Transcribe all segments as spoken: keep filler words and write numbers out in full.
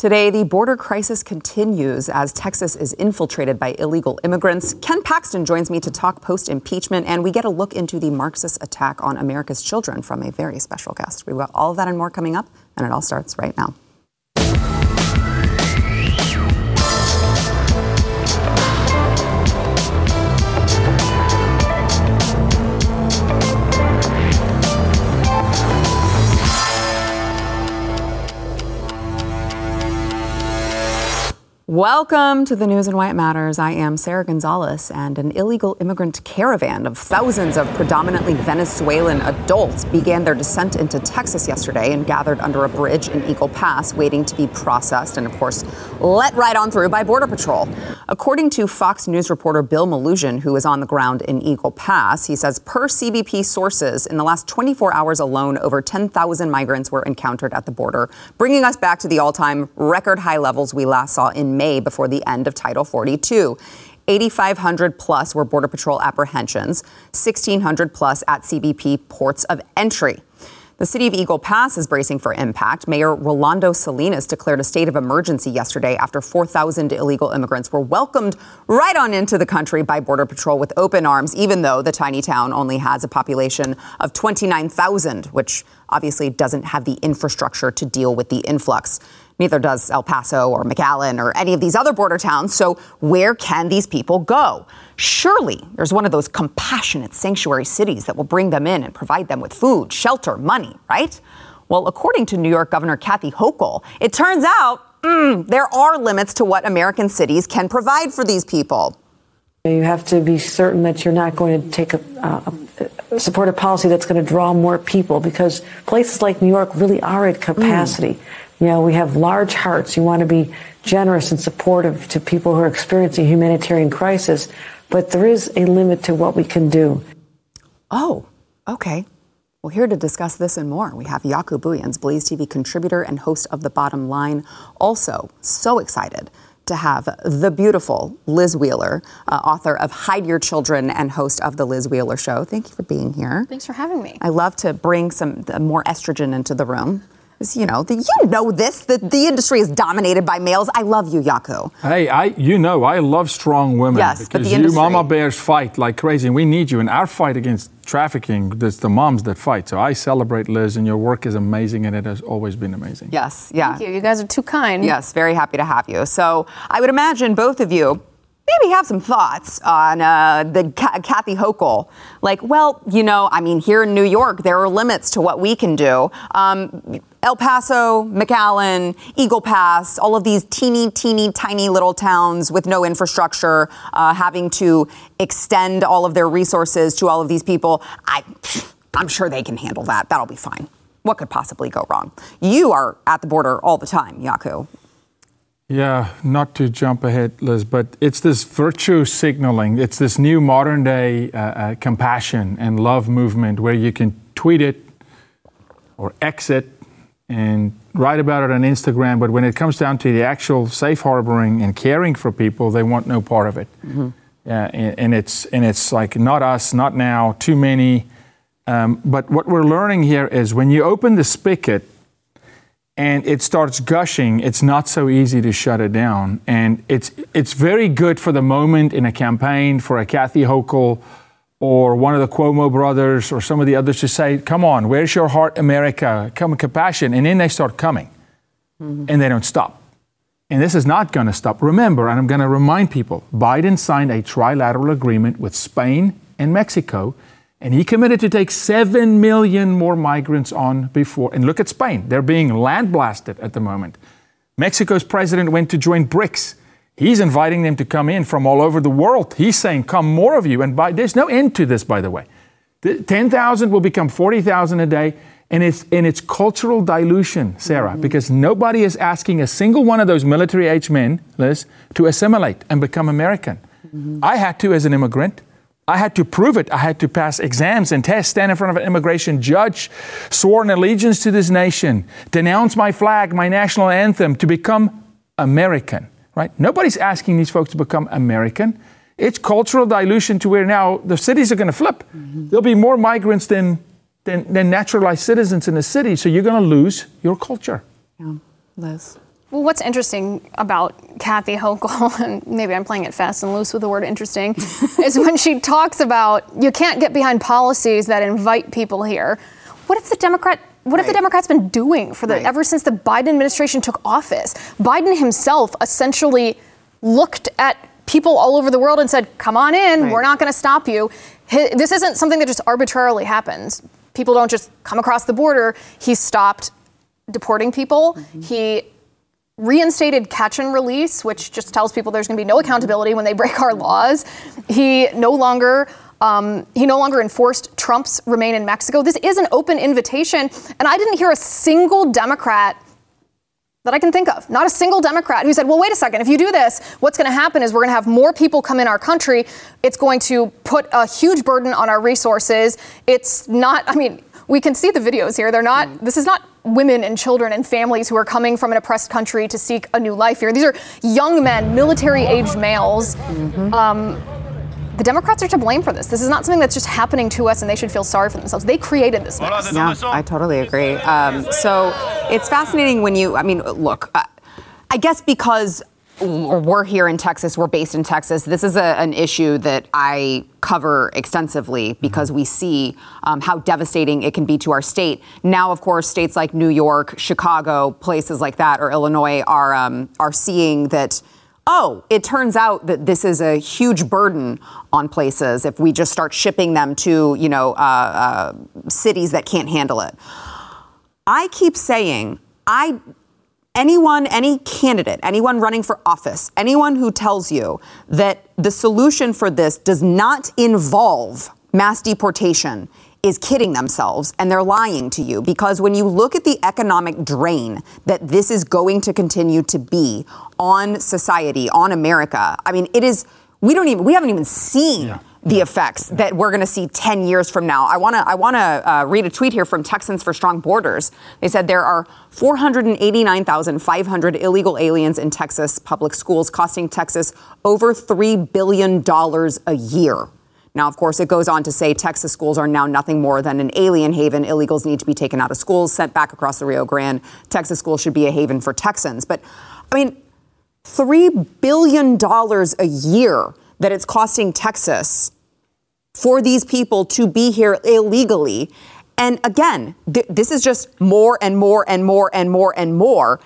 Today, the border crisis continues as Texas is infiltrated by illegal immigrants. Ken Paxton joins me to talk post-impeachment, and we get a look into the Marxist attack on America's children from a very special guest. We've got all of that and more coming up, and it all starts right now. Welcome to the News and Why It Matters. I am Sarah Gonzalez, and an illegal immigrant caravan of thousands of predominantly Venezuelan adults began their descent into Texas yesterday and gathered under a bridge in Eagle Pass, waiting to be processed and, of course, let right on through by Border Patrol. According to Fox News reporter Bill Maloogian, who is on the ground in Eagle Pass, he says, per C B P sources, in the last twenty-four hours alone, over ten thousand migrants were encountered at the border, bringing us back to the all-time record high levels we last saw in May before the end of Title forty-two. eighty-five hundred plus were Border Patrol apprehensions, sixteen hundred plus at C B P ports of entry. The city of Eagle Pass is bracing for impact. Mayor Rolando Salinas declared a state of emergency yesterday after four thousand illegal immigrants were welcomed right on into the country by Border Patrol with open arms, even though the tiny town only has a population of twenty-nine thousand, which obviously doesn't have the infrastructure to deal with the influx. Neither does El Paso or McAllen or any of these other border towns. So where can these people go? Surely there's one of those compassionate sanctuary cities that will bring them in and provide them with food, shelter, money, right? Well, according to New York Governor Kathy Hochul, it turns out mm, there are limits to what American cities can provide for these people. You have to be certain that you're not going to take a, uh, support a policy that's going to draw more people, because places like New York really are at capacity. Mm. You know, we have large hearts. You want to be generous and supportive to people who are experiencing humanitarian crisis, but there is a limit to what we can do. Oh, okay. Well, here to discuss this and more, we have Jakub Buyens, Blaze T V contributor and host of The Bottom Line. Also, so excited to have the beautiful Liz Wheeler, uh, author of Hide Your Children and host of The Liz Wheeler Show. Thank you for being here. Thanks for having me. I love to bring some uh, more estrogen into the room. You know, the, you know this, that the industry is dominated by males. I love you, Jakub. Hey, I, you know, I love strong women. Yes, because but the industry. You mama bears fight like crazy, and we need you in our fight against trafficking. That's the moms that fight. So I celebrate, Liz, and your work is amazing, and it has always been amazing. Yes, yeah. Thank you. You guys are too kind. Yes, very happy to have you. So I would imagine both of you maybe have some thoughts on uh, the Ka- Kathy Hochul. Like, well, you know, I mean, here in New York, there are limits to what we can do. Um, El Paso, McAllen, Eagle Pass, all of these teeny, teeny, tiny little towns with no infrastructure, uh, having to extend all of their resources to all of these people. I, I'm sure they can handle that. That'll be fine. What could possibly go wrong? You are at the border all the time, Jakub. Yeah, not to jump ahead, Liz, but it's this virtue signaling. It's this new modern day uh, uh, compassion and love movement where you can tweet it or X it and write about it on Instagram. But when it comes down to the actual safe harboring and caring for people, they want no part of it. Mm-hmm. Uh, and, and it's and it's like, not us, not now, too many. Um, but what we're learning here is when you open the spigot, and it starts gushing, it's not so easy to shut it down. And it's it's very good for the moment in a campaign for a Kathy Hochul or one of the Cuomo brothers or some of the others to say, come on, where's your heart, America? Come with compassion. And then they start coming, mm-hmm. and they don't stop. And this is not going to stop. Remember, and I'm going to remind people, Biden signed a trilateral agreement with Spain and Mexico, and he committed to take seven million more migrants on before. And look at Spain. They're being land blasted at the moment. Mexico's president went to join BRICS. He's inviting them to come in from all over the world. He's saying, come more of you. And by, there's no end to this, by the way. ten thousand will become forty thousand a day. And it's, and it's cultural dilution, Sarah, mm-hmm. because nobody is asking a single one of those military-age men, Liz, to assimilate and become American. Mm-hmm. I had to as an immigrant. I had to prove it. I had to pass exams and tests, stand in front of an immigration judge, swore an allegiance to this nation, denounce my flag, my national anthem, to become American, right? Nobody's asking these folks to become American. It's cultural dilution to where now the cities are going to flip. Mm-hmm. There'll be more migrants than, than, than naturalized citizens in the city, so you're going to lose your culture. Yeah, Liz. Well, what's interesting about Kathy Hochul, and maybe I'm playing it fast and loose with the word interesting, is when she talks about you can't get behind policies that invite people here. What if the Democrat... What right. have the Democrats been doing for the right. ever since the Biden administration took office? Biden himself essentially looked at people all over the world and said, come on in, right. we're not going to stop you. This isn't something that just arbitrarily happens. People don't just come across the border. He stopped deporting people. Mm-hmm. He reinstated catch and release, which just tells people there's going to be no accountability when they break our laws. He no longer... Um, he no longer enforced Trump's remain in Mexico. This is an open invitation. And I didn't hear a single Democrat that I can think of, not a single Democrat who said, well, wait a second, if you do this, what's going to happen is we're going to have more people come in our country. It's going to put a huge burden on our resources. It's not, I mean, we can see the videos here. They're not, mm. this is not women and children and families who are coming from an oppressed country to seek a new life here. These are young men, military-aged males. Mm-hmm. Um, The Democrats are to blame for this. This is not something that's just happening to us, and they should feel sorry for themselves. They created this mess. Yeah, I totally agree. Um, so it's fascinating when you, I mean, look, uh, I guess because we're here in Texas, we're based in Texas, this is a, an issue that I cover extensively because we see um, how devastating it can be to our state. Now, of course, states like New York, Chicago, places like that, or Illinois are um, are seeing that oh, it turns out that this is a huge burden on places if we just start shipping them to, you know, uh, uh, cities that can't handle it. I keep saying, I, anyone, any candidate, anyone running for office, anyone who tells you that the solution for this does not involve mass deportation is kidding themselves, and they're lying to you. Because when you look at the economic drain that this is going to continue to be on society, on America, I mean, it is, we don't even, we haven't even seen yeah. the effects yeah. that we're going to see ten years from now. I want to I want to uh, read a tweet here from Texans for Strong Borders. They said there are four hundred eighty-nine thousand five hundred illegal aliens in Texas public schools, costing Texas over three billion dollars a year. Now, of course, it goes on to say Texas schools are now nothing more than an alien haven. Illegals need to be taken out of schools, sent back across the Rio Grande. Texas schools should be a haven for Texans. But, I mean, three billion dollars a year that it's costing Texas for these people to be here illegally. And, again, th- this is just more and more and more and more and more.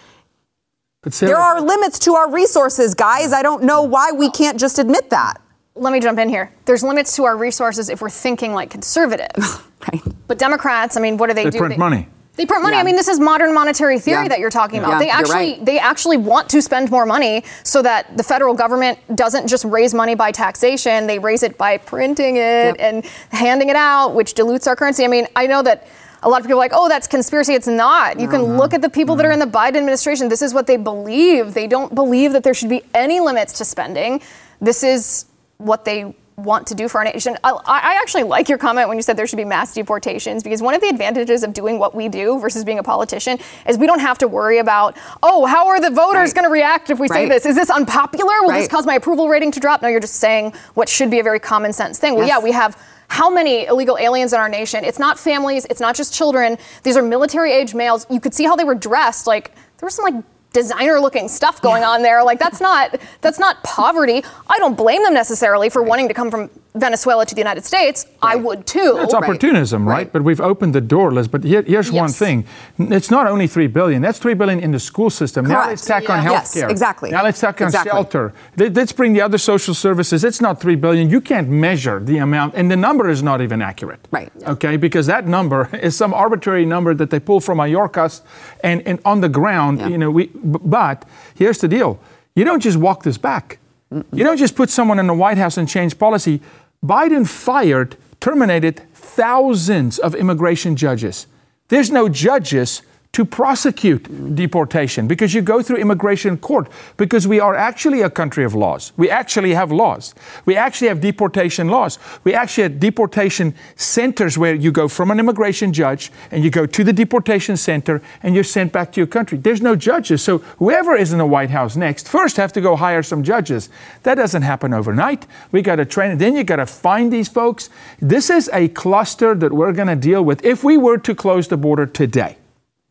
But Sarah, there are limits to our resources, guys. I don't know why we can't just admit that. Let me jump in here. There's limits to our resources if we're thinking like conservatives. Right. But Democrats, I mean, what do they, they do? Print they print money. They print money. Yeah. I mean, this is modern monetary theory yeah. that you're talking about. Yeah, they actually right. they actually want to spend more money so that the federal government doesn't just raise money by taxation. They raise it by printing it yep. and handing it out, which dilutes our currency. I mean, I know that a lot of people are like, oh, that's conspiracy. It's not. You can mm-hmm. look at the people mm-hmm. that are in the Biden administration. This is what they believe. They don't believe that there should be any limits to spending. This is what they want to do for our nation. I, I actually like your comment when you said there should be mass deportations, because one of the advantages of doing what we do versus being a politician is we don't have to worry about, oh, how are the voters right. going to react if we right. say this? Is this unpopular? Will right. this cause my approval rating to drop? No, you're just saying what should be a very common sense thing. Well, yes. yeah, we have how many illegal aliens in our nation? It's not families. It's not just children. These are military-aged males. You could see how they were dressed. Like, there was some, like, designer-looking stuff going on there. Like, that's not that's not poverty. I don't blame them necessarily for right. wanting to come from Venezuela to the United States. Right. I would, too. That's opportunism, right? right? But we've opened the door, Liz. But here, here's yes. one thing. It's not only three billion dollars. That's three billion dollars in the school system. Correct. Now let's tack yeah. on health care. Yes, exactly. Now let's tack exactly. on shelter. Let's bring the other social services. It's not three billion dollars. You can't measure the amount. And the number is not even accurate. Right. Okay? Because that number is some arbitrary number that they pull from Mayorkas and, and on the ground, yeah. you know, we... But here's the deal. You don't just walk this back. You don't just put someone in the White House and change policy. Biden fired, terminated thousands of immigration judges. There's no judges to prosecute deportation because you go through immigration court, because we are actually a country of laws. We actually have laws. We actually have deportation laws. We actually have deportation centers where you go from an immigration judge and you go to the deportation center and you're sent back to your country. There's no judges. So whoever is in the White House next, first have to go hire some judges. That doesn't happen overnight. We got to train. Then you got to find these folks. This is a cluster that we're going to deal with if we were to close the border today.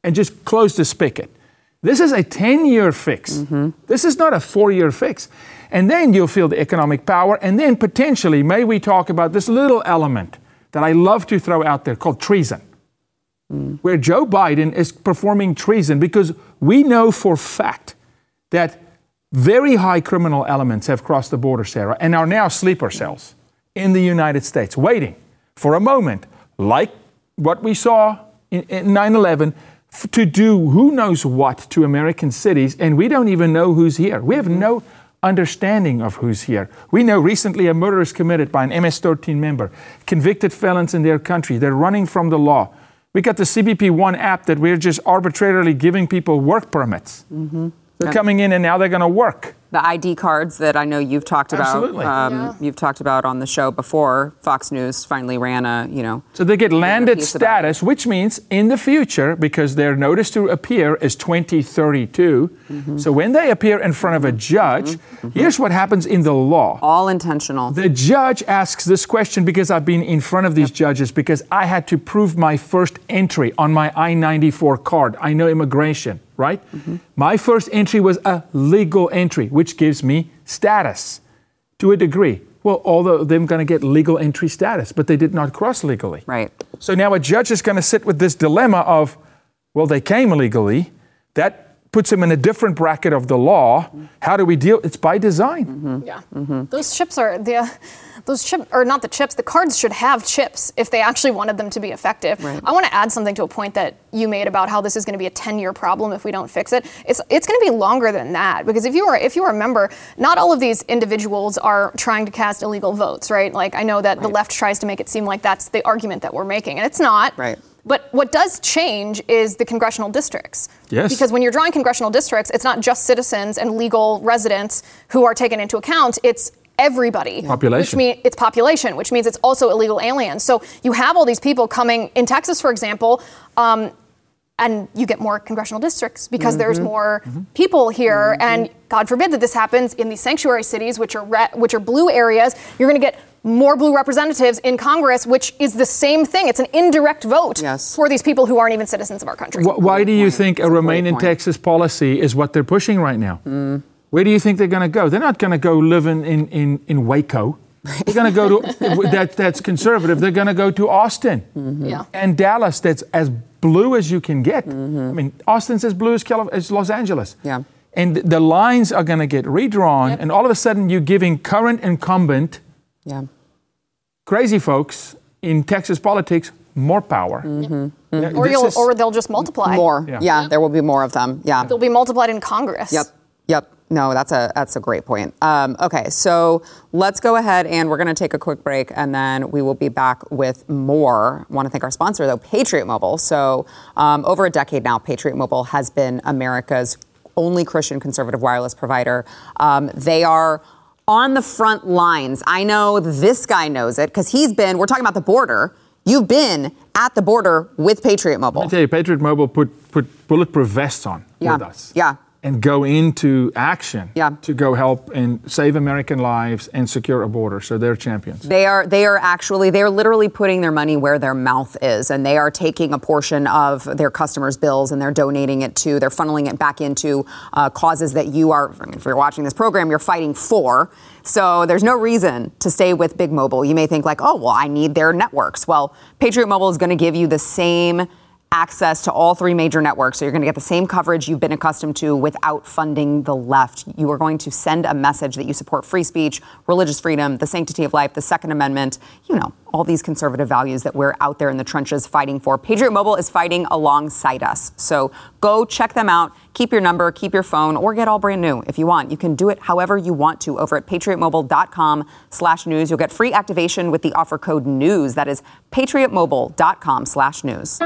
And just close the spigot. This is a ten-year fix. Mm-hmm. This is not a four-year fix. And then you'll feel the economic power. And then potentially, may we talk about this little element that I love to throw out there called treason, mm. where Joe Biden is performing treason because we know for fact that very high criminal elements have crossed the border, Sarah, and are now sleeper cells in the United States, waiting for a moment, like what we saw in nine eleven, f- to do who knows what to American cities, and we don't even know who's here. We have no understanding of who's here. We know recently a murder is committed by an M S thirteen member, convicted felons in their country. They're running from the law. We got the C B P one app that we're just arbitrarily giving people work permits. Mm-hmm. They're yep. coming in and now they're going to work. The I D cards that I know you've talked about, Absolutely. Um, yeah. you've talked about on the show before. Fox News finally ran a, you know. So they get landed status, which means in the future, because their notice to appear is twenty thirty-two. Mm-hmm. So when they appear in front of a judge, mm-hmm. here's what happens in the law. All intentional. The judge asks this question because I've been in front of these yep. judges because I had to prove my first entry on my I ninety-four card. I know immigration, right? Mm-hmm. My first entry was a legal entry, which gives me status to a degree. Well, all of them going to get legal entry status, but they did not cross legally. Right. So now a judge is going to sit with this dilemma of, well, they came illegally. That puts them in a different bracket of the law. Mm-hmm. How do we deal? It's by design. Mm-hmm. Yeah. Mm-hmm. Those chips are the. Uh, Those chips, or not the chips, the cards should have chips if they actually wanted them to be effective. Right. I want to add something to a point that you made about how this is going to be a ten-year problem if we don't fix it. It's it's going to be longer than that, because if you are if you are a member, not all of these individuals are trying to cast illegal votes, right? Like I know that right. the left tries to make it seem like that's the argument that we're making, and it's not. Right. But what does change is the congressional districts. Yes. Because when you're drawing congressional districts, it's not just citizens and legal residents who are taken into account. It's everybody. Population. Which mean, it's population, which means it's also illegal aliens. So you have all these people coming in Texas, for example, um, and you get more congressional districts because mm-hmm. there's more mm-hmm. people here. Mm-hmm. And God forbid that this happens in these sanctuary cities, which are re- which are blue areas. You're going to get more blue representatives in Congress, which is the same thing. It's an indirect vote yes. for these people who aren't even citizens of our country. Wh- why do you point. think That's a Remain in point. Texas policy is what they're pushing right now? Mm. Where do you think they're going to go? They're not going to go live in, in, in, in Waco. They're going to go to, that, that's conservative. They're going to go to Austin mm-hmm. yeah. and Dallas. That's as blue as you can get. Mm-hmm. I mean, Austin's as blue as, California, as Los Angeles. Yeah. And the lines are going to get redrawn. Yep. And all of a sudden, you're giving current incumbent yeah. crazy folks in Texas politics more power. Mm-hmm. Mm-hmm. Or, you'll, or they'll just multiply. More. Yeah. yeah, there will be more of them. Yeah, they'll be multiplied in Congress. Yep, yep. No, that's a that's a great point. Um, okay, so let's go ahead and we're going to take a quick break and then we will be back with more. I want to thank our sponsor, though, Patriot Mobile. So um, over a decade now, Patriot Mobile has been America's only Christian conservative wireless provider. Um, they are on the front lines. I know this guy knows it because he's been, we're talking about the border. You've been at the border with Patriot Mobile. I tell you, Patriot Mobile put, put bulletproof vests on yeah. with us. Yeah. And go into action yeah. to go help and save American lives and secure a border. So they're champions. They are they are actually, they're literally putting their money where their mouth is. And they are taking a portion of their customers' bills and they're donating it to, they're funneling it back into uh, causes that you are, I mean, if you're watching this program, you're fighting for. So there's no reason to stay with Big Mobile. You may think like, oh, well, I need their networks. Well, Patriot Mobile is going to give you the same access to all three major networks. So you're going to get the same coverage you've been accustomed to without funding the left. You are going to send a message that you support free speech, religious freedom, the sanctity of life, the Second Amendment, you know, all these conservative values that we're out there in the trenches fighting for. Patriot Mobile is fighting alongside us. So go check them out. Keep your number, keep your phone, or get all brand new if you want. You can do it however you want to over at patriotmobile.com slash news. You'll get free activation with the offer code news. That is patriotmobile.com slash news.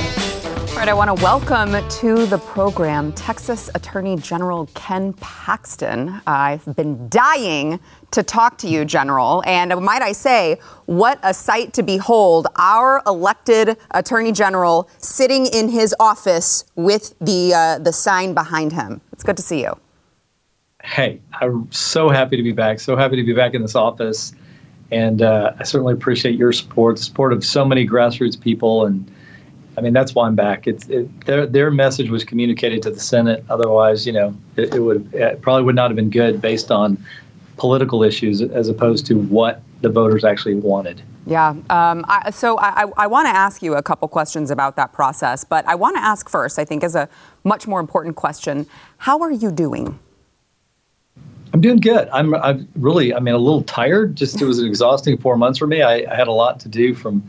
All right, I want to welcome to the program Texas Attorney General Ken Paxton. I've been dying to talk to you, General, and might I say, what a sight to behold, our elected Attorney General sitting in his office with the uh, the sign behind him. It's good to see you. Hey, I'm so happy to be back, so happy to be back in this office. And uh, I certainly appreciate your support, the support of so many grassroots people. And I mean, that's why I'm back. It's it, their their message was communicated to the Senate. Otherwise, you know, it, it would it probably would not have been good based on political issues as opposed to what the voters actually wanted. Yeah. Um, I, so I, I want to ask you a couple questions about that process, but I want to ask first, I think, as a much more important question, how are you doing? I'm doing good. I'm I've really, I mean, a little tired. Just it was an exhausting four months for me. I, I had a lot to do from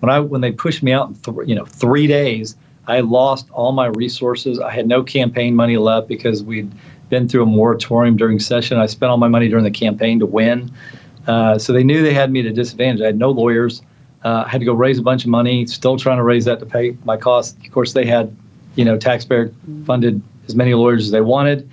when I when they pushed me out in th- you know three days. I lost all my resources. I had no campaign money left because we'd been through a moratorium during session. I spent all my money during the campaign to win. Uh, so they knew they had me at a disadvantage. I had no lawyers. Uh, I had to go raise a bunch of money, still trying to raise that to pay my costs. Of course, they had, you know, taxpayer funded as many lawyers as they wanted.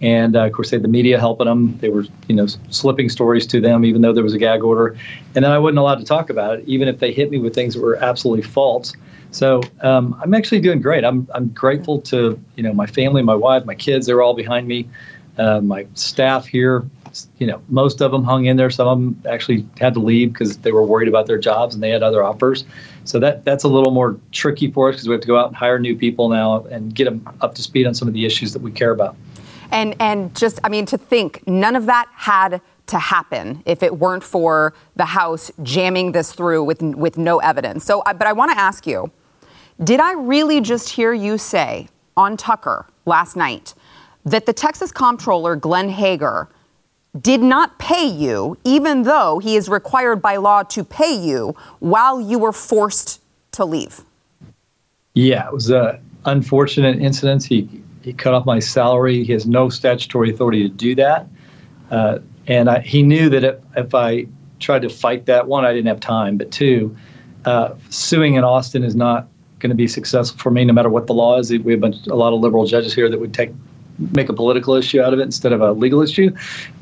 And, uh, of course, they had the media helping them. They were, you know, slipping stories to them, even though there was a gag order. And then I wasn't allowed to talk about it, even if they hit me with things that were absolutely false. So um, I'm actually doing great. I'm I'm grateful to, you know, my family, my wife, my kids. They were all behind me. Uh, my staff here, you know, most of them hung in there. Some of them actually had to leave because they were worried about their jobs and they had other offers. So that that's a little more tricky for us because we have to go out and hire new people now and get them up to speed on some of the issues that we care about. And and just, I mean, to think none of that had to happen if it weren't for the House jamming this through with with no evidence. So, but I want to ask you, did I really just hear you say on Tucker last night that the Texas Comptroller, Glenn Hegar, did not pay you, even though he is required by law to pay you while you were forced to leave? Yeah, it was an unfortunate incident. He He cut off my salary. He has no statutory authority to do that. Uh, and I, he knew that if, if I tried to fight that, one, I didn't have time. But two, uh, suing in Austin is not going to be successful for me, no matter what the law is. We have a, a lot of liberal judges here that would take make a political issue out of it instead of a legal issue.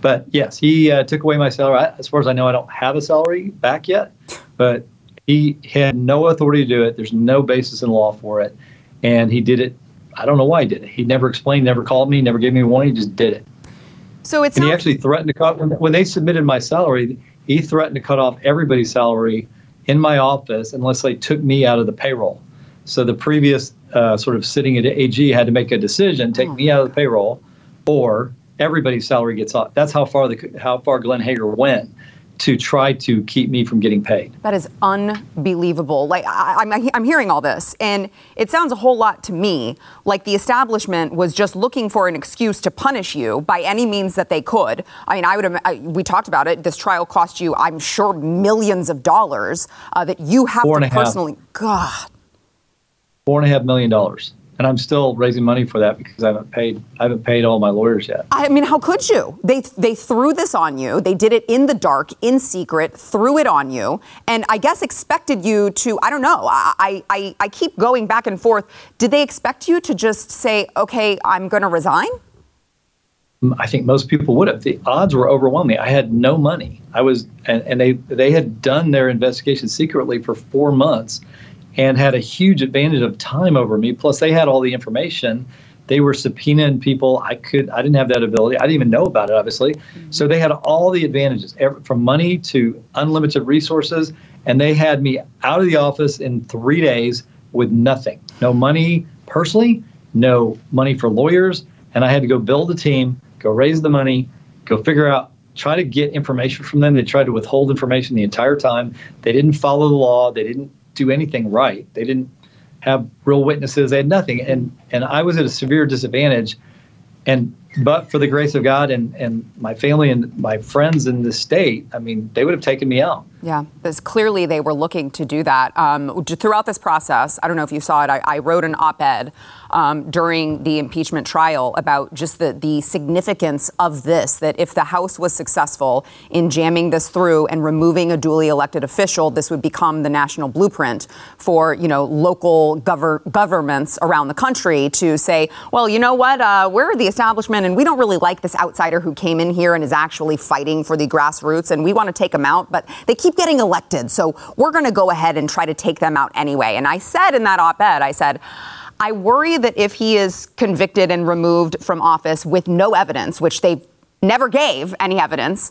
But yes, he uh, took away my salary. I, as far as I know, I don't have a salary back yet. But he had no authority to do it. There's no basis in law for it. And he did it. I don't know why he did it. He never explained, never called me, never gave me a warning. He just did it. So it's. And sounds- he actually threatened to cut when they submitted my salary. He threatened to cut off everybody's salary in my office unless they took me out of the payroll. So the previous uh, sort of sitting at A G had to make a decision: take oh. me out of the payroll, or everybody's salary gets off. That's how far the how far Glenn Hegar went to try to keep me from getting paid. That is unbelievable. Like I, I'm, I'm hearing all this, and it sounds a whole lot to me like the establishment was just looking for an excuse to punish you by any means that they could. I mean, I would. I, we talked about it. This trial cost you, I'm sure, millions of dollars uh, that you have Four to personally. Half. God. Four and a half million dollars, and I'm still raising money for that because I haven't paid. I haven't paid all my lawyers yet. I mean, how could you? They they threw this on you. They did it in the dark, in secret, threw it on you, and I guess expected you to. I don't know. I I I keep going back and forth. Did they expect you to just say, okay, I'm going to resign? I think most people would have. The odds were overwhelming. I had no money. I was, and, and they they had done their investigation secretly for four months. And had a huge advantage of time over me. Plus, they had all the information. They were subpoenaing people. I could. I didn't have that ability. I didn't even know about it, obviously. Mm-hmm. So they had all the advantages, every, from money to unlimited resources. And they had me out of the office in three days with nothing. No money personally, no money for lawyers. And I had to go build a team, go raise the money, go figure out, try to get information from them. They tried to withhold information the entire time. They didn't follow the law. They didn't do anything right. They didn't have real witnesses. They had nothing. And and I was at a severe disadvantage. And but for the grace of God and, and my family and my friends in the state, I mean, they would have taken me out. Yeah, because clearly they were looking to do that. Um, throughout this process, I don't know if you saw it, I, I wrote an op-ed um, during the impeachment trial about just the, the significance of this, that if the House was successful in jamming this through and removing a duly elected official, this would become the national blueprint for, you know, local gover- governments around the country to say, well, you know what, uh, we're the establishment and we don't really like this outsider who came in here and is actually fighting for the grassroots and we want to take them out, but they keep getting elected. So we're going to go ahead and try to take them out anyway. And I said in that op-ed, I said, I worry that if he is convicted and removed from office with no evidence, which they never gave any evidence,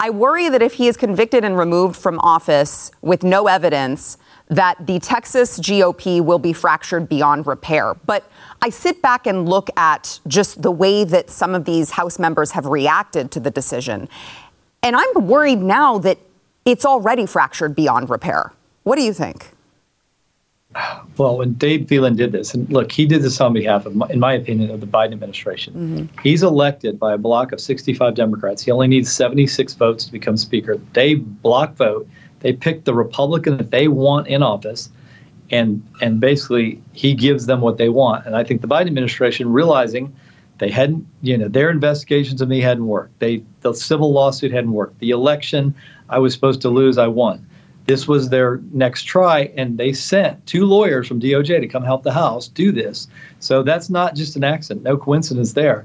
I worry that if he is convicted and removed from office with no evidence, that the Texas G O P will be fractured beyond repair. But I sit back and look at just the way that some of these House members have reacted to the decision. And I'm worried now that it's already fractured beyond repair. What do you think? Well, when Dave Phelan did this, and look, he did this on behalf of, in my opinion, of the Biden administration. Mm-hmm. He's elected by a block of sixty-five Democrats. He only needs seventy-six votes to become Speaker. They block vote. They pick the Republican that they want in office, and and basically he gives them what they want. And I think the Biden administration, realizing they hadn't, you know, their investigations of me hadn't worked. They the civil lawsuit hadn't worked. The election I was supposed to lose, I won. This was their next try, and they sent two lawyers from D O J to come help the House do this. So that's not just an accident, no coincidence there.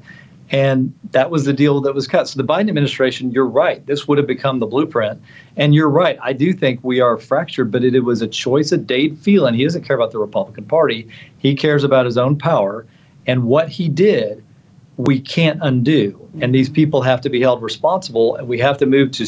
And that was the deal that was cut. So the Biden administration, you're right, this would have become the blueprint. And you're right, I do think we are fractured, but it, it was a choice of Dave Phelan. He doesn't care about the Republican Party. He cares about his own power. And what he did, we can't undo. And these people have to be held responsible. And we have to move to,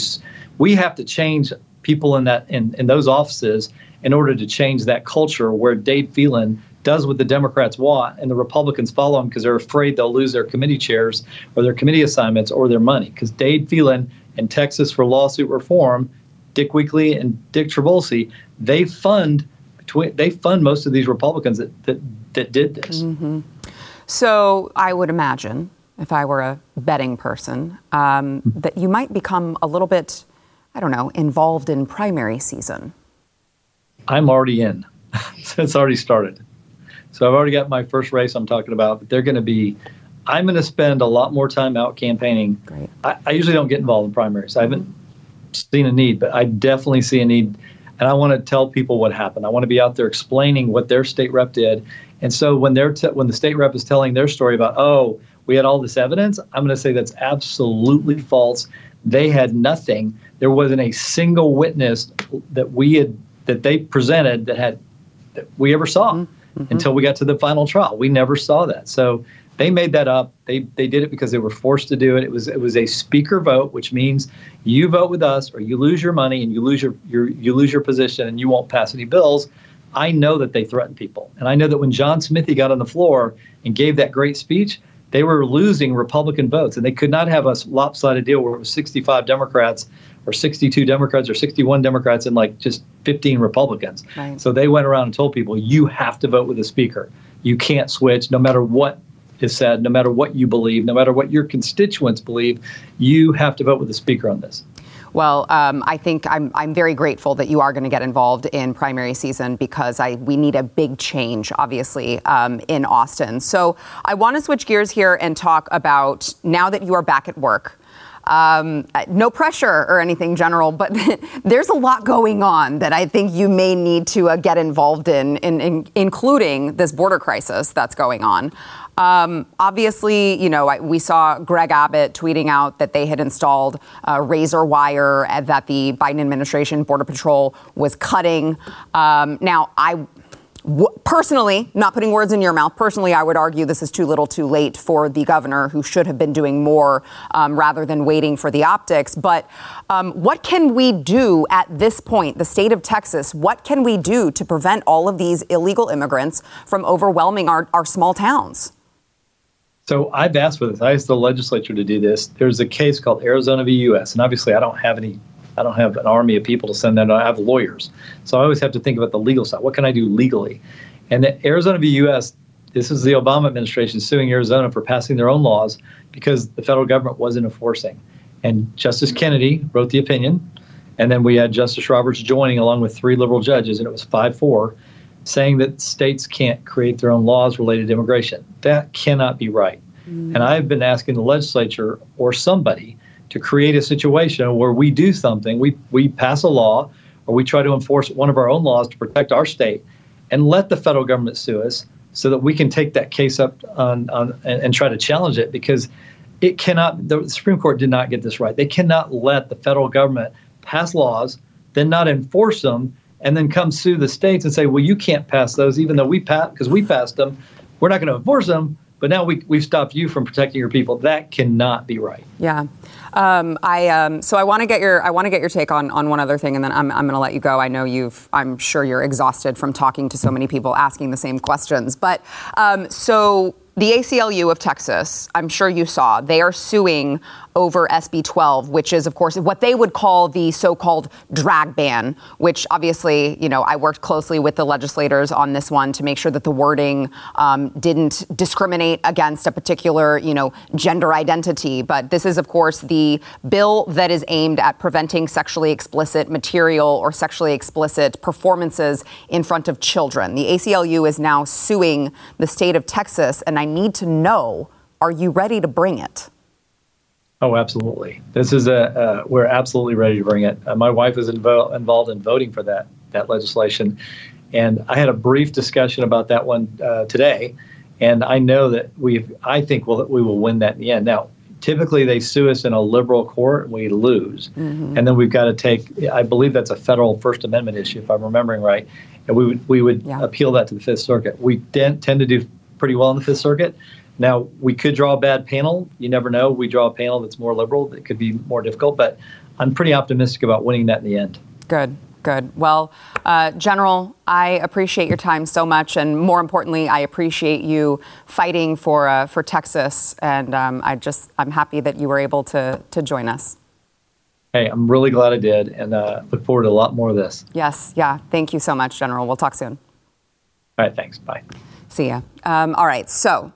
we have to change people in that in, in those offices in order to change that culture where Dave Phelan does what the Democrats want and the Republicans follow him because they're afraid they'll lose their committee chairs or their committee assignments or their money. Because Dave Phelan and Texas for Lawsuit Reform, Dick Weekly and Dick Trabulsi, they fund they fund most of these Republicans that that, that did this. Mm-hmm. So I would imagine, if I were a betting person, um, that you might become a little bit, I don't know, involved in primary season. I'm already in. It's already started. So I've already got my first race I'm talking about, but they're going to be, I'm going to spend a lot more time out campaigning. Great. I, I usually don't get involved in primaries. I haven't mm-hmm. seen a need, but I definitely see a need. And I want to tell people what happened. I want to be out there explaining what their state rep did. And so when they're t- when the state rep is telling their story about, oh, we had all this evidence, I'm going to say that's absolutely false. They had nothing. There wasn't a single witness that we had that they presented that had that we ever saw mm-hmm. until we got to the final trial. We never saw that. So they made that up. They they did it because they were forced to do it. It was it was a speaker vote, which means you vote with us or you lose your money and you lose your, your you lose your position and you won't pass any bills. I know that they threaten people. And I know that when John Smithy got on the floor and gave that great speech, they were losing Republican votes, and they could not have a lopsided deal where it was sixty-five Democrats or sixty-two Democrats or sixty-one Democrats and like just fifteen Republicans. Right. So they went around and told people, you have to vote with the speaker. You can't switch no matter what is said, no matter what you believe, no matter what your constituents believe, you have to vote with the speaker on this. Well, um, I think I'm I'm very grateful that you are going to get involved in primary season because I we need a big change, obviously, um, in Austin. So I want to switch gears here and talk about now that you are back at work. Um, no pressure or anything, General, but there's a lot going on that I think you may need to uh, get involved in, in, in, including this border crisis that's going on. Um, obviously, you know, we saw Greg Abbott tweeting out that they had installed uh, razor wire that the Biden administration Border Patrol was cutting. Um, now, I w- personally, not putting words in your mouth, personally, I would argue this is too little too late for the governor who should have been doing more um, rather than waiting for the optics. But um, what can we do at this point, the state of Texas, what can we do to prevent all of these illegal immigrants from overwhelming our, our small towns? So I've asked for this. I asked the legislature to do this. There's a case called Arizona v. U S, and obviously I don't have any, I don't have an army of people to send that. I have lawyers, so I always have to think about the legal side. What can I do legally? And the Arizona v. U S, this is the Obama administration suing Arizona for passing their own laws because the federal government wasn't enforcing. And Justice Kennedy wrote the opinion, and then we had Justice Roberts joining along with three liberal judges, and it was five four. Saying that states can't create their own laws related to immigration. That cannot be right. Mm. And I've been asking the legislature or somebody to create a situation where we do something, we we pass a law, or we try to enforce one of our own laws to protect our state, and let the federal government sue us so that we can take that case up on, on and, and try to challenge it, because it cannot, the Supreme Court did not get this right. They cannot let the federal government pass laws, then not enforce them, and then come sue the states and say, well, you can't pass those, even though we passed, because we passed them. We're not going to enforce them, but now we, we've stopped you from protecting your people. That cannot be right. Yeah. Um, I um, so I want to get your I want to get your take on, on one other thing, and then I'm I'm going to let you go. I know you've I'm sure you're exhausted from talking to so many people asking the same questions. But um, so the A C L U of Texas, I'm sure you saw, they are suing over S B twelve, which is, of course, what they would call the so-called drag ban, which obviously, you know, I worked closely with the legislators on this one to make sure that the wording um, didn't discriminate against a particular, you know, gender identity. But this is, of course, the bill that is aimed at preventing sexually explicit material or sexually explicit performances in front of children. The A C L U is now suing the state of Texas, and I need to know, are you ready to bring it? Oh, absolutely. This is a, uh, we're absolutely ready to bring it. Uh, my wife is invo- involved in voting for that, that legislation. And I had a brief discussion about that one uh, today. And I know that we've, I think we'll, we will win that in the end. Now, typically they sue us in a liberal court and we lose. Mm-hmm. And then we've got to take, I believe that's a federal First Amendment issue, if I'm remembering right. And we would, we would yeah. appeal that to the Fifth Circuit. We de- tend to do pretty well in the Fifth Circuit. Now, we could draw a bad panel. You never know. We draw a panel that's more liberal. That could be more difficult. But I'm pretty optimistic about winning that in the end. Good, good. Well, uh, General, I appreciate your time so much. And more importantly, I appreciate you fighting for uh, for Texas. And um, I just I'm happy that you were able to to join us. Hey, I'm really glad I did. And uh, look forward to a lot more of this. Yes. Yeah. Thank you so much, General. We'll talk soon. All right. Thanks. Bye. See ya. Um, all right. So.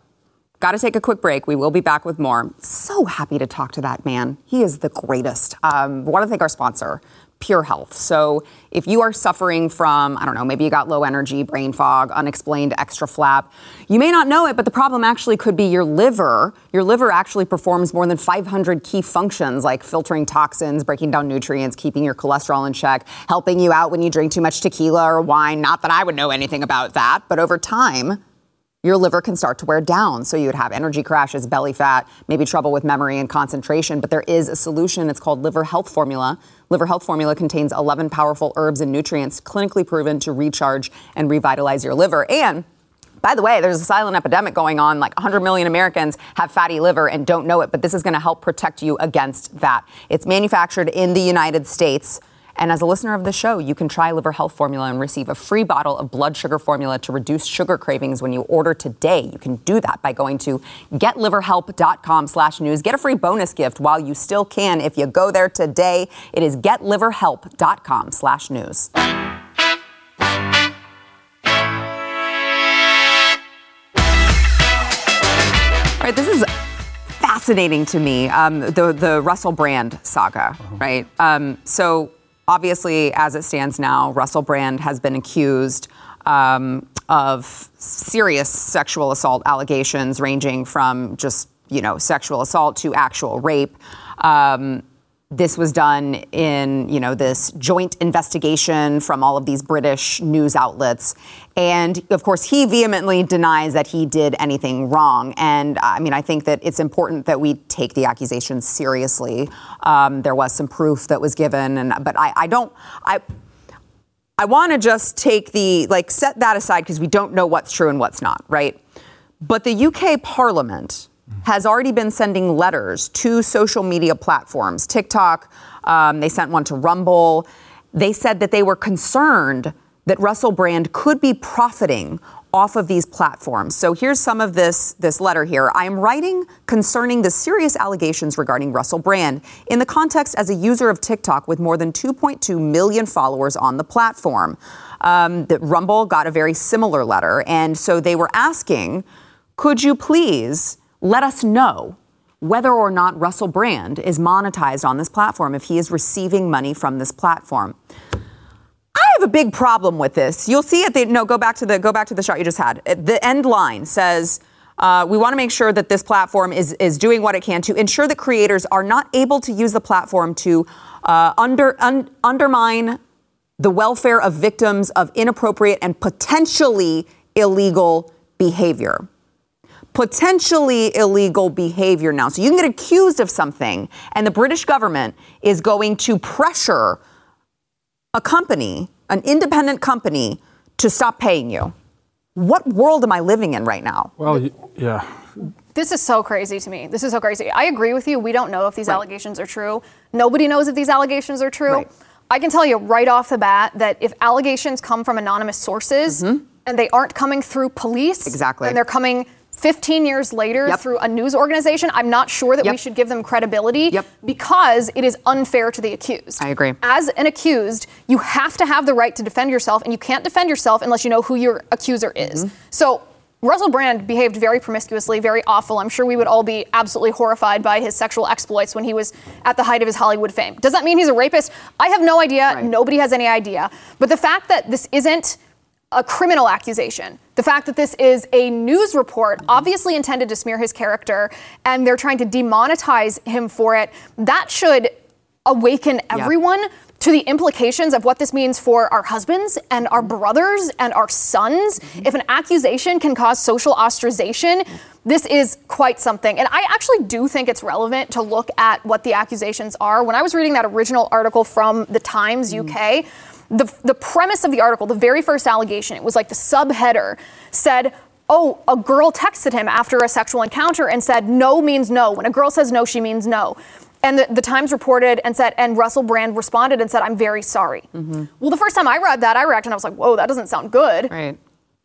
Got to take a quick break. We will be back with more. So happy to talk to that man. He is the greatest. Um, want to thank our sponsor, Pure Health. So if you are suffering from, I don't know, maybe you got low energy, brain fog, unexplained extra flap, you may not know it, but the problem actually could be your liver. Your liver actually performs more than five hundred key functions like filtering toxins, breaking down nutrients, keeping your cholesterol in check, helping you out when you drink too much tequila or wine. Not that I would know anything about that, but over time, your liver can start to wear down. So you would have energy crashes, belly fat, maybe trouble with memory and concentration. But there is a solution. It's called Liver Health Formula. Liver Health Formula contains eleven powerful herbs and nutrients clinically proven to recharge and revitalize your liver. And by the way, there's a silent epidemic going on. Like one hundred million Americans have fatty liver and don't know it. But this is going to help protect you against that. It's manufactured in the United States. And as a listener of the show, you can try Liver Health Formula and receive a free bottle of Blood Sugar Formula to reduce sugar cravings when you order today. You can do that by going to get liver help dot com slash news. Get a free bonus gift while you still can if you go there today. It is get liver help dot com slash news. All right, this is fascinating to me, um, the, the Russell Brand saga, right? Um, so... Obviously, as it stands now, Russell Brand has been accused um, of serious sexual assault allegations ranging from just, you know, sexual assault to actual rape. Um, this was done in, you know, this joint investigation from all of these British news outlets. And, of course, he vehemently denies that he did anything wrong. And, I mean, I think that it's important that we take the accusations seriously. Um, there was some proof that was given. and But I, I don't... I I want to just take the... Like, set that aside because we don't know what's true and what's not, right? But the U K Parliament has already been sending letters to social media platforms. TikTok, um, they sent one to Rumble. They said that they were concerned that Russell Brand could be profiting off of these platforms. So here's some of this, this letter here. I am writing concerning the serious allegations regarding Russell Brand in the context as a user of TikTok with more than two point two million followers on the platform. Um, that Rumble got a very similar letter. And so they were asking, could you please let us know whether or not Russell Brand is monetized on this platform, if he is receiving money from this platform? I have a big problem with this. You'll see it. They, no, go back to the go back to the shot you just had. The end line says, uh, we want to make sure that this platform is is doing what it can to ensure that creators are not able to use the platform to uh, under un, undermine the welfare of victims of inappropriate and potentially illegal behavior. Potentially illegal behavior now. So you can get accused of something, and the British government is going to pressure a company, an independent company, to stop paying you. What world am I living in right now? Well, yeah. This is so crazy to me. This is so crazy. I agree with you. We don't know if these right. allegations are true. Nobody knows if these allegations are true. Right. I can tell you right off the bat that if allegations come from anonymous sources mm-hmm. and they aren't coming through police, exactly. and they're coming fifteen years later yep. through a news organization, I'm not sure that yep. we should give them credibility yep. because it is unfair to the accused. I agree. As an accused, you have to have the right to defend yourself, and you can't defend yourself unless you know who your accuser is. Mm-hmm. So Russell Brand behaved very promiscuously, very awful. I'm sure we would all be absolutely horrified by his sexual exploits when he was at the height of his Hollywood fame. Does that mean he's a rapist? I have no idea. Right. Nobody has any idea. But the fact that this isn't a criminal accusation, the fact that this is a news report obviously intended to smear his character, and they're trying to demonetize him for it, that should awaken everyone yeah. to the implications of what this means for our husbands and our brothers and our sons. Mm-hmm. If an accusation can cause social ostracization, this is quite something. And I actually do think it's relevant to look at what the accusations are. When I was reading that original article from The Times mm-hmm. U K, the, the premise of the article, the very first allegation, it was like the subheader said, oh, a girl texted him after a sexual encounter and said, no means no. When a girl says no, she means no. And the, the Times reported and said, and Russell Brand responded and said, I'm very sorry. Mm-hmm. Well, the first time I read that, I reacted and I was like, whoa, that doesn't sound good. Right.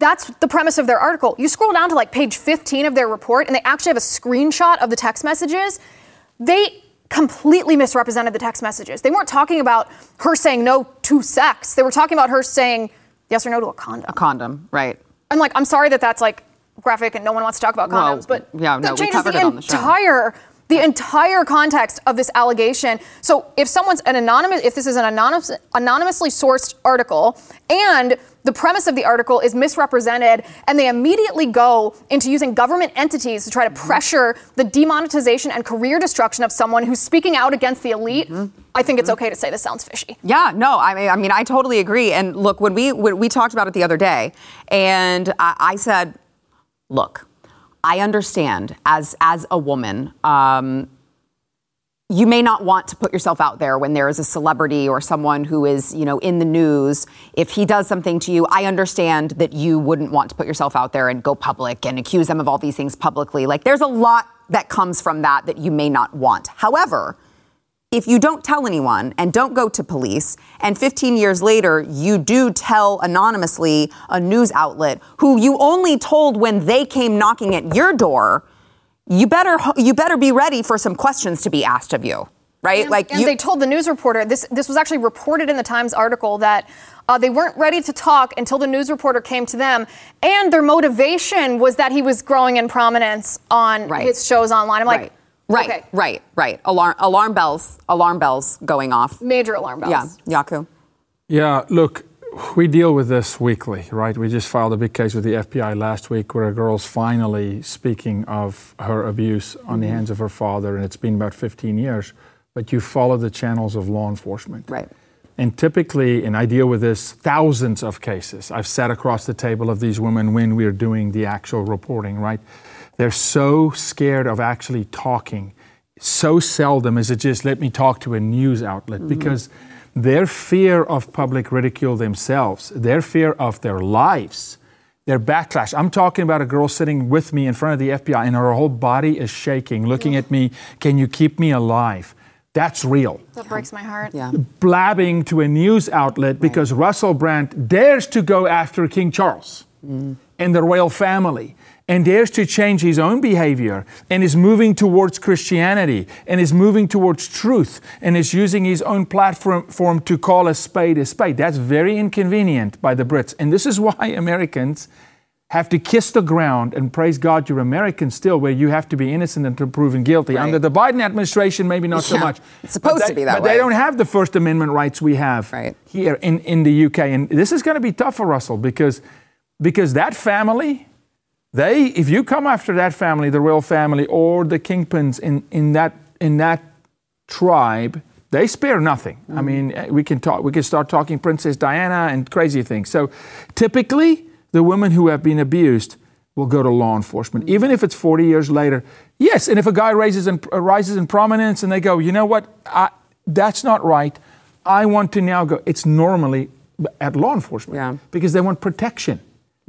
That's the premise of their article. You scroll down to like page fifteen of their report, and they actually have a screenshot of the text messages. They completely misrepresented the text messages. They weren't talking about her saying no to sex. They were talking about her saying yes or no to a condom. A condom, right. I'm like, I'm sorry that that's like graphic and no one wants to talk about condoms, well, but yeah, that no, changes we the, it on the entire... show. The entire context of this allegation. So if someone's an anonymous, if this is an anonymous, anonymously sourced article, and the premise of the article is misrepresented, and they immediately go into using government entities to try to pressure the demonetization and career destruction of someone who's speaking out against the elite, mm-hmm. I think it's okay to say this sounds fishy. Yeah, no, I mean, I mean, I totally agree. And look, when we when we talked about it the other day, and I, I said, look, I understand as as a woman, um, you may not want to put yourself out there when there is a celebrity or someone who is, you know, in the news. If he does something to you, I understand that you wouldn't want to put yourself out there and go public and accuse them of all these things publicly. Like, there's a lot that comes from that that you may not want. However, if you don't tell anyone and don't go to police, and fifteen years later, you do tell anonymously a news outlet who you only told when they came knocking at your door, you better you better be ready for some questions to be asked of you, right? And, like and you, they told the news reporter, this, this was actually reported in the Times article, that uh, they weren't ready to talk until the news reporter came to them, and their motivation was that he was growing in prominence on right. his shows online. I'm like. Right. Right, okay. right, right. Alarm, alarm bells, alarm bells going off. Major alarm bells. Yeah, Jakub. Yeah, look, we deal with this weekly, right? We just filed a big case with the F B I last week where a girl's finally speaking of her abuse on the hands of her father, and it's been about fifteen years. But you follow the channels of law enforcement. Right. And typically, and I deal with this, thousands of cases. I've sat across the table of these women when we're doing the actual reporting, right? They're so scared of actually talking. So seldom is it just, let me talk to a news outlet, mm-hmm. because their fear of public ridicule themselves, their fear of their lives, their backlash. I'm talking about a girl sitting with me in front of the F B I, and her whole body is shaking, looking yeah. at me, can you keep me alive? That's real. That breaks my heart. Yeah. Blabbing to a news outlet right. because Russell Brand dares to go after King Charles mm. and the royal family, and dares to change his own behavior, and is moving towards Christianity, and is moving towards truth, and is using his own platform form to call a spade a spade. That's very inconvenient by the Brits. And this is why Americans have to kiss the ground and praise God you're American still, where you have to be innocent until proven guilty. Right. Under the Biden administration, maybe not yeah, so much. It's supposed they, to be that but way. But they don't have the First Amendment rights we have right. here in, in the U K. And this is going to be tough for Russell because, because that family... They, if you come after that family, the royal family, or the kingpins in, in that in that tribe, they spare nothing. Mm-hmm. I mean, we can talk. We can start talking Princess Diana and crazy things. So, typically, the women who have been abused will go to law enforcement, mm-hmm. even if it's forty years later. Yes, and if a guy raises and uh, rises in prominence, and they go, you know what, I, that's not right. I want to now go. It's normally at law enforcement yeah. because they want protection.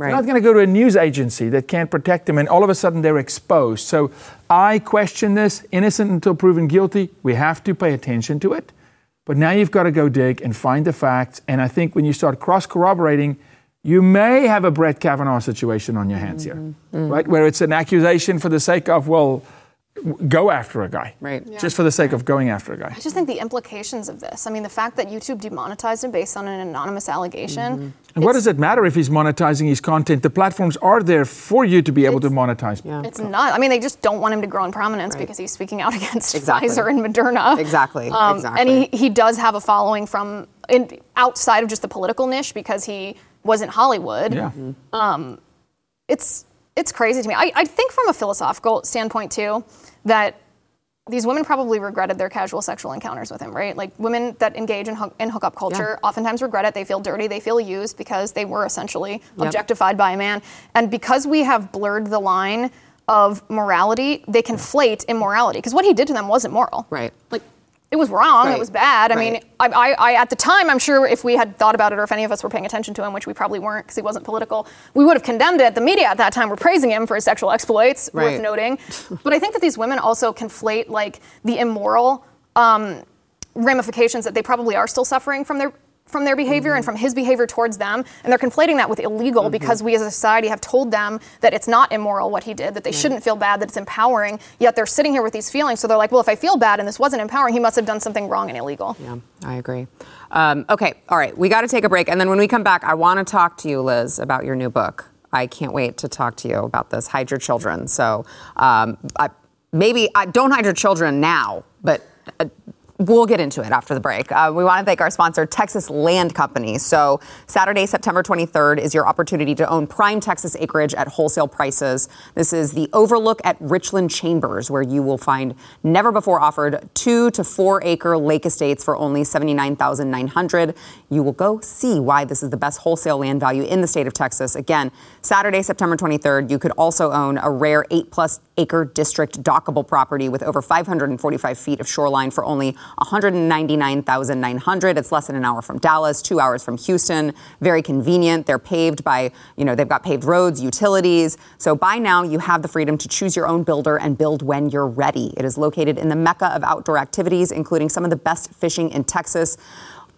Right. They're not going to go to a news agency that can't protect them, and all of a sudden they're exposed. So I question this. Innocent until proven guilty. We have to pay attention to it. But now you've got to go dig and find the facts. And I think when you start cross-corroborating, you may have a Brett Kavanaugh situation on your hands mm-hmm. here, mm-hmm. right? Where it's an accusation for the sake of, well, go after a guy, right? Yeah. Just for the sake of going after a guy. I just think the implications of this. I mean, the fact that YouTube demonetized him based on an anonymous allegation. Mm-hmm. And what does it matter if he's monetizing his content? The platforms are there for you to be able to monetize. Yeah. It's not. I mean, they just don't want him to grow in prominence right. because he's speaking out against exactly. Pfizer and Moderna. Exactly. Um, exactly. And he, he does have a following from in, outside of just the political niche because he wasn't Hollywood. Yeah. Mm-hmm. Um, it's. It's crazy to me. I, I think from a philosophical standpoint, too, that these women probably regretted their casual sexual encounters with him, right? Like, women that engage in, hook, in hookup culture yeah. oftentimes regret it. They feel dirty. They feel used because they were essentially yep. objectified by a man. And because we have blurred the line of morality, they conflate immorality. Because what he did to them wasn't moral. Right. Like, it was wrong. Right. It was bad. I right. mean, I, I, I, at the time, I'm sure if we had thought about it or if any of us were paying attention to him, which we probably weren't because he wasn't political, we would have condemned it. The media at that time were praising him for his sexual exploits, right. worth noting. But I think that these women also conflate, like, the immoral um, ramifications that they probably are still suffering from their from their behavior mm-hmm. and from his behavior towards them. And they're conflating that with illegal mm-hmm. because we as a society have told them that it's not immoral what he did, that they mm-hmm. shouldn't feel bad, that it's empowering, yet they're sitting here with these feelings. So they're like, well, if I feel bad and this wasn't empowering, he must have done something wrong and illegal. Yeah, I agree. Um, okay, all right, we got to take a break. And then when we come back, I want to talk to you, Liz, about your new book. I can't wait to talk to you about this, Hide Your Children. So um, I, maybe I, don't hide your children now, but... Uh, We'll get into it after the break. Uh, we want to thank our sponsor, Texas Land Company. So Saturday, September twenty-third is your opportunity to own prime Texas acreage at wholesale prices. This is the overlook at Richland Chambers, where you will find never before offered two to four acre lake estates for only seventy-nine thousand nine hundred dollars. You will go see why this is the best wholesale land value in the state of Texas. Again, Saturday, September twenty-third, you could also own a rare eight plus acre district dockable property with over five hundred forty-five feet of shoreline for only one hundred ninety-nine thousand nine hundred dollars. It's less than an hour from Dallas, two hours from Houston. Very convenient. They're paved by, you know, they've got paved roads, utilities. So by now, you have the freedom to choose your own builder and build when you're ready. It is located in the mecca of outdoor activities, including some of the best fishing in Texas.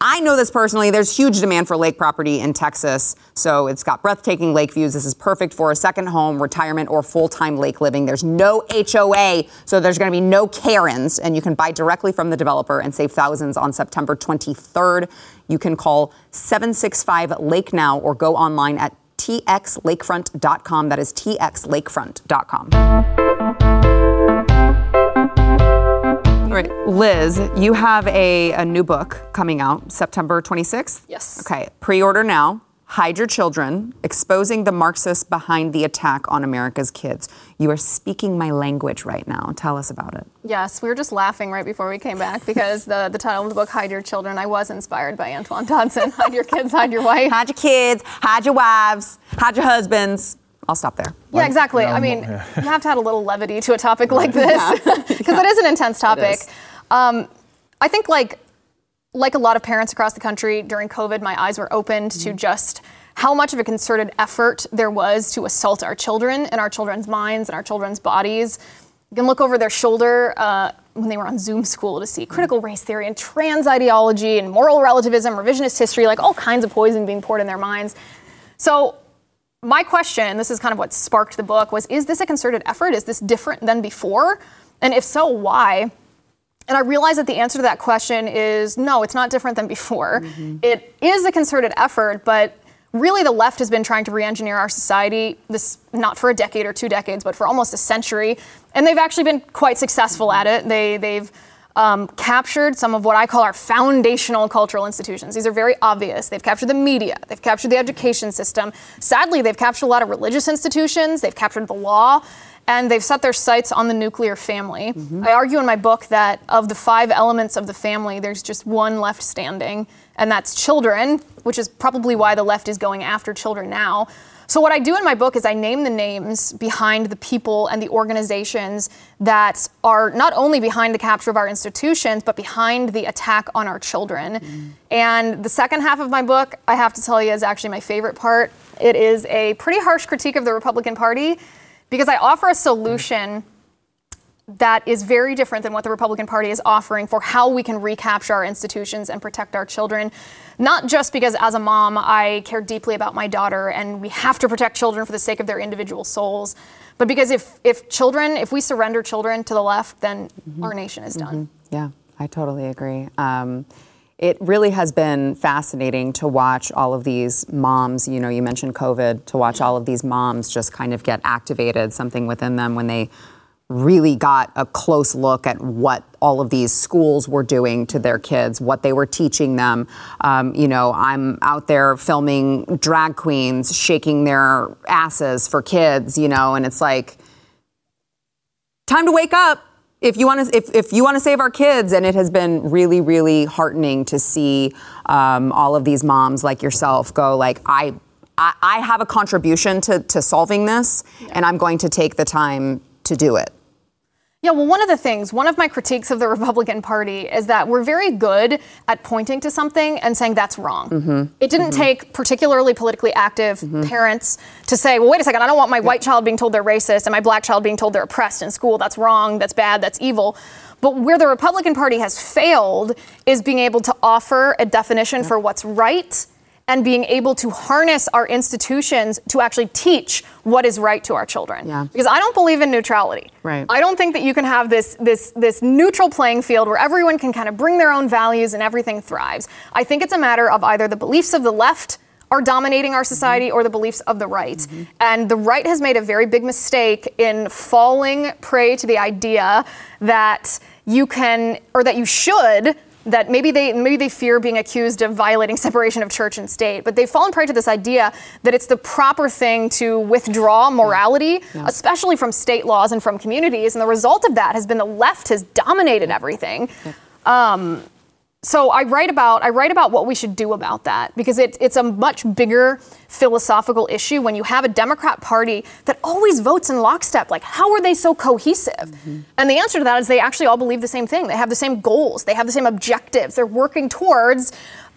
I know this personally. There's huge demand for lake property in Texas. So it's got breathtaking lake views. This is perfect for a second home, retirement, or full-time lake living. There's no H O A, so there's going to be no Karens. And you can buy directly from the developer and save thousands on September twenty-third. You can call seven six five lake now or go online at t x lakefront dot com. That is t x lakefront dot com. All right, Liz, you have a, a new book coming out September twenty-sixth? Yes. Okay, pre-order now. Hide Your Children, Exposing the Marxists Behind the Attack on America's Kids. You are speaking my language right now. Tell us about it. Yes, we were just laughing right before we came back because the, the title of the book, Hide Your Children, I was inspired by Antoine Dodson. Hide your kids, hide your wife. Hide your kids, hide your wives, hide your husbands. I'll stop there. Yeah, exactly. No, I mean, yeah. you have to add a little levity to a topic like this because yeah. yeah. it is an intense topic. Um, I think like like a lot of parents across the country during COVID, my eyes were opened mm-hmm. to just how much of a concerted effort there was to assault our children and our children's minds and our children's bodies. You can look over their shoulder uh, when they were on Zoom school to see critical race theory and trans ideology and moral relativism, revisionist history, like all kinds of poison being poured in their minds. So my question, this is kind of what sparked the book, was, is this a concerted effort? Is this different than before? And if so, why? And I realized that the answer to that question is, no, it's not different than before. Mm-hmm. It is a concerted effort, but really the left has been trying to re-engineer our society, this not for a decade or two decades, but for almost a century. And they've actually been quite successful mm-hmm. at it. They, they've um, captured some of what I call our foundational cultural institutions. These are very obvious. They've captured the media. They've captured the education system. Sadly, they've captured a lot of religious institutions. They've captured the law. And they've set their sights on the nuclear family. Mm-hmm. I argue in my book that of the five elements of the family, there's just one left standing, and that's children, which is probably why the left is going after children now. So what I do in my book is I name the names behind the people and the organizations that are not only behind the capture of our institutions, but behind the attack on our children. Mm. And the second half of my book, I have to tell you, is actually my favorite part. It is a pretty harsh critique of the Republican Party because I offer a solution that is very different than what the Republican Party is offering for how we can recapture our institutions and protect our children. Not just because as a mom, I care deeply about my daughter and we have to protect children for the sake of their individual souls, but because if, if children, if we surrender children to the left, then mm-hmm. our nation is done. Mm-hmm. Yeah, I totally agree. Um, It really has been fascinating to watch all of these moms, you know, you mentioned COVID, to watch all of these moms just kind of get activated, something within them when they really got a close look at what all of these schools were doing to their kids, what they were teaching them. Um, you know, I'm out there filming drag queens shaking their asses for kids, you know, and it's like, time to wake up. If you want to, if, if you want to save our kids, and it has been really, really heartening to see um, all of these moms like yourself go like, I, I, I have a contribution to, to solving this, yeah. and I'm going to take the time to do it. Yeah, well, one of the things, one of my critiques of the Republican Party is that we're very good at pointing to something and saying that's wrong. Mm-hmm. It didn't mm-hmm. take particularly politically active mm-hmm. parents to say, well, wait a second, I don't want my white child being told they're racist and my black child being told they're oppressed in school. That's wrong, that's bad, that's evil. But where the Republican Party has failed is being able to offer a definition yeah. for what's right and being able to harness our institutions to actually teach what is right to our children. Yeah. Because I don't believe in neutrality. Right. I don't think that you can have this, this, this neutral playing field where everyone can kind of bring their own values and everything thrives. I think it's a matter of either the beliefs of the left are dominating our society mm-hmm. or the beliefs of the right. Mm-hmm. And the right has made a very big mistake in falling prey to the idea that you can, or that you should, that maybe they maybe they fear being accused of violating separation of church and state, but they've fallen prey to this idea that it's the proper thing to withdraw morality, yeah. especially from state laws and from communities, and the result of that has been the left has dominated everything. Yeah. Um, so I write about I write about what we should do about that, because it, it's a much bigger philosophical issue when you have a Democrat Party that always votes in lockstep. Like, how are they so cohesive? Mm-hmm. And the answer to that is they actually all believe the same thing. They have the same goals. They have the same objectives. They're working towards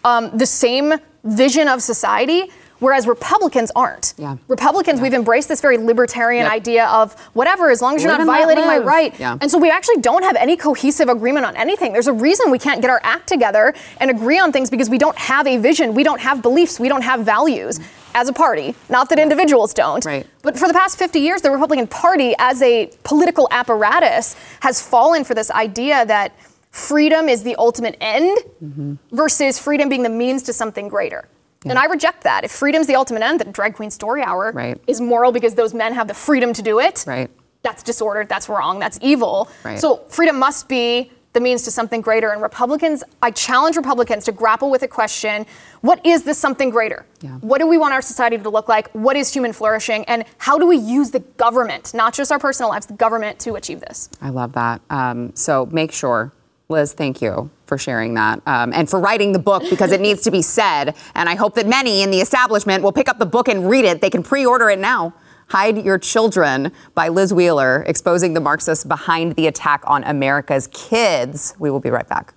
um, the same vision of society, whereas Republicans aren't. Yeah. Republicans, yeah. we've embraced this very libertarian yep. idea of whatever, as long as you're Live not violating my right. Yeah. And so we actually don't have any cohesive agreement on anything. There's a reason we can't get our act together and agree on things, because we don't have a vision. We don't have beliefs. We don't have values mm-hmm. as a party. Not that individuals don't. Right. But for the past fifty years, the Republican Party as a political apparatus has fallen for this idea that freedom is the ultimate end mm-hmm. versus freedom being the means to something greater. Yeah. And I reject that. If freedom's the ultimate end, then Drag Queen Story Hour right. is moral because those men have the freedom to do it. Right. That's disordered. That's wrong. That's evil. Right. So freedom must be the means to something greater. And Republicans, I challenge Republicans to grapple with a question, what is this something greater? Yeah. What do we want our society to look like? What is human flourishing? And how do we use the government, not just our personal lives, the government to achieve this? I love that. Um, so make sure, Liz, thank you for sharing that um, and for writing the book, because it needs to be said. And I hope that many in the establishment will pick up the book and read it. They can pre-order it now. Hide Your Children by Liz Wheeler, Exposing the Marxists Behind the Attack on America's Kids. We will be right back.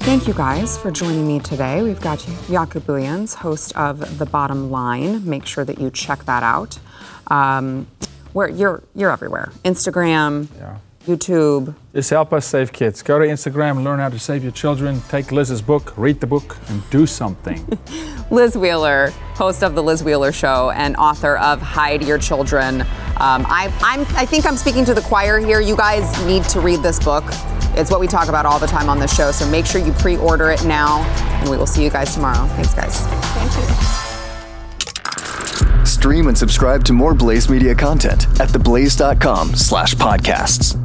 Thank you guys for joining me today. We've got Jakub Buyens, host of The Bottom Line. Make sure that you check that out. Um, where you're you're everywhere. Instagram, yeah. YouTube. Just help us save kids. Go to Instagram, learn how to save your children. Take Liz's book, read the book, and do something. Liz Wheeler, host of The Liz Wheeler Show and author of Hide Your Children. Um, I, I'm, I think I'm speaking to the choir here. You guys need to read this book. It's what we talk about all the time on this show, so make sure you pre-order it now, and we will see you guys tomorrow. Thanks, guys. Thank you. Stream and subscribe to more Blaze Media content at theblaze dot com slash podcasts.